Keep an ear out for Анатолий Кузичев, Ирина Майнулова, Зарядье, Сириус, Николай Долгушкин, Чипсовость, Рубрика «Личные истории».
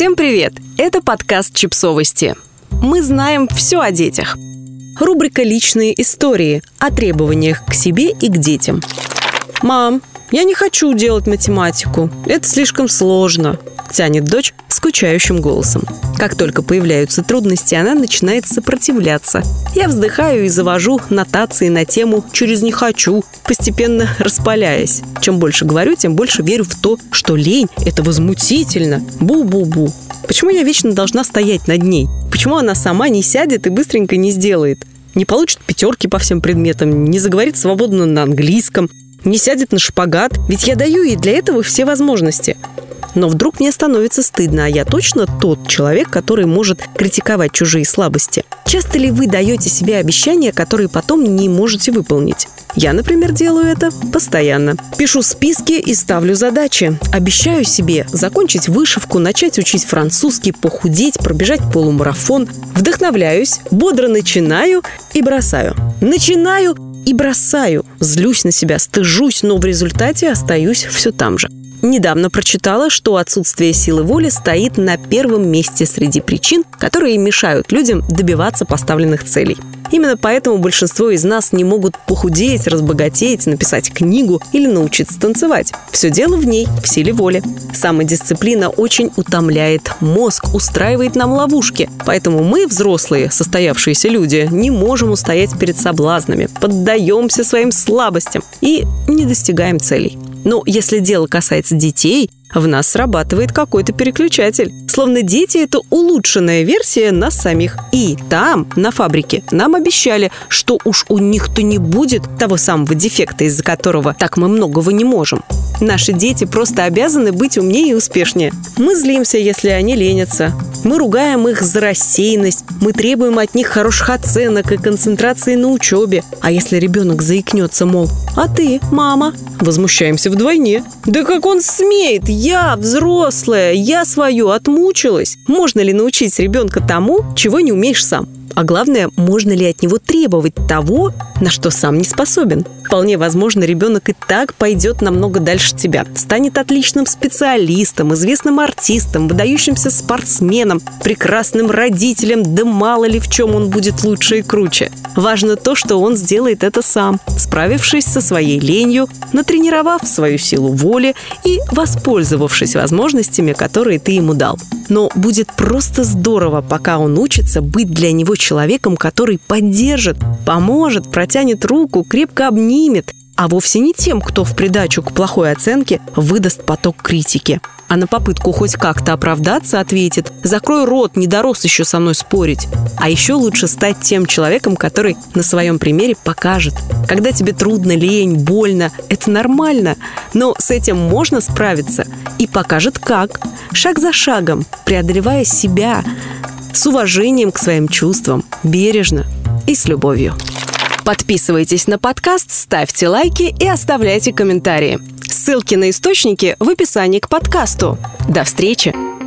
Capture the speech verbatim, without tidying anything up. Всем привет! Это подкаст «Чипсовости». Мы знаем все о детях. Рубрика «Личные истории» о требованиях к себе и к детям. «Мам, я не хочу делать математику. Это слишком сложно», – тянет дочь скучающим голосом. Как только появляются трудности, она начинает сопротивляться. Я вздыхаю и завожу нотации на тему «через не хочу», постепенно распаляясь. Чем больше говорю, тем больше верю в то, что лень – это возмутительно. Бу-бу-бу. Почему я вечно должна стоять над ней? Почему она сама не сядет и быстренько не сделает? Не получит пятерки по всем предметам, не заговорит свободно на английском, не сядет на шпагат, ведь я даю ей для этого все возможности. Но вдруг мне становится стыдно, а я точно тот человек, который может критиковать чужие слабости. Часто ли вы даете себе обещания, которые потом не можете выполнить? Я, например, делаю это постоянно. Пишу списки и ставлю задачи. Обещаю себе закончить вышивку, начать учить французский, похудеть, пробежать полумарафон. Вдохновляюсь, бодро начинаю и бросаю. Начинаю и бросаю. Злюсь на себя, стыжусь, но в результате остаюсь все там же. Недавно прочитала, что отсутствие силы воли стоит на первом месте среди причин, которые мешают людям добиваться поставленных целей. Именно поэтому большинство из нас не могут похудеть, разбогатеть, написать книгу или научиться танцевать. Все дело в ней, в силе воли. Самодисциплина очень утомляет мозг, устраивает нам ловушки. Поэтому мы, взрослые, состоявшиеся люди, не можем устоять перед соблазнами, поддаемся своим слабостям и не достигаем целей. Но если дело касается детей, в нас срабатывает какой-то переключатель. Словно дети – это улучшенная версия нас самих. И там, на фабрике, нам обещали, что уж у них-то не будет того самого дефекта, из-за которого так мы многого не можем. Наши дети просто обязаны быть умнее и успешнее. Мы злимся, если они ленятся. Мы ругаем их за рассеянность. Мы требуем от них хороших оценок и концентрации на учебе. А если ребенок заикнется, мол, «А ты, мама?» Возмущаемся вдвойне. «Да как он смеет! Я взрослая! Я свою отмучилась!» Можно ли научить ребенка тому, чего не умеешь сам? А главное, можно ли от него требовать того, на что сам не способен? Вполне возможно, ребенок и так пойдет намного дальше тебя. Станет отличным специалистом, известным артистом, выдающимся спортсменом, прекрасным родителем, да мало ли в чем он будет лучше и круче. Важно то, что он сделает это сам, справившись со своей ленью, натренировав свою силу воли и воспользовавшись возможностями, которые ты ему дал. Но будет просто здорово, пока он учится быть для него человеком, который поддержит, поможет, протянет руку, крепко обнимет, а вовсе не тем, кто в придачу к плохой оценке выдаст поток критики. А на попытку хоть как-то оправдаться ответит: «Закрой рот, не дорос еще со мной спорить». А еще лучше стать тем человеком, который на своем примере покажет. Когда тебе трудно, лень, больно, это нормально, но с этим можно справиться. И покажет как. Шаг за шагом, преодолевая себя, с уважением к своим чувствам, бережно и с любовью. Подписывайтесь на подкаст, ставьте лайки и оставляйте комментарии. Ссылки на источники в описании к подкасту. До встречи!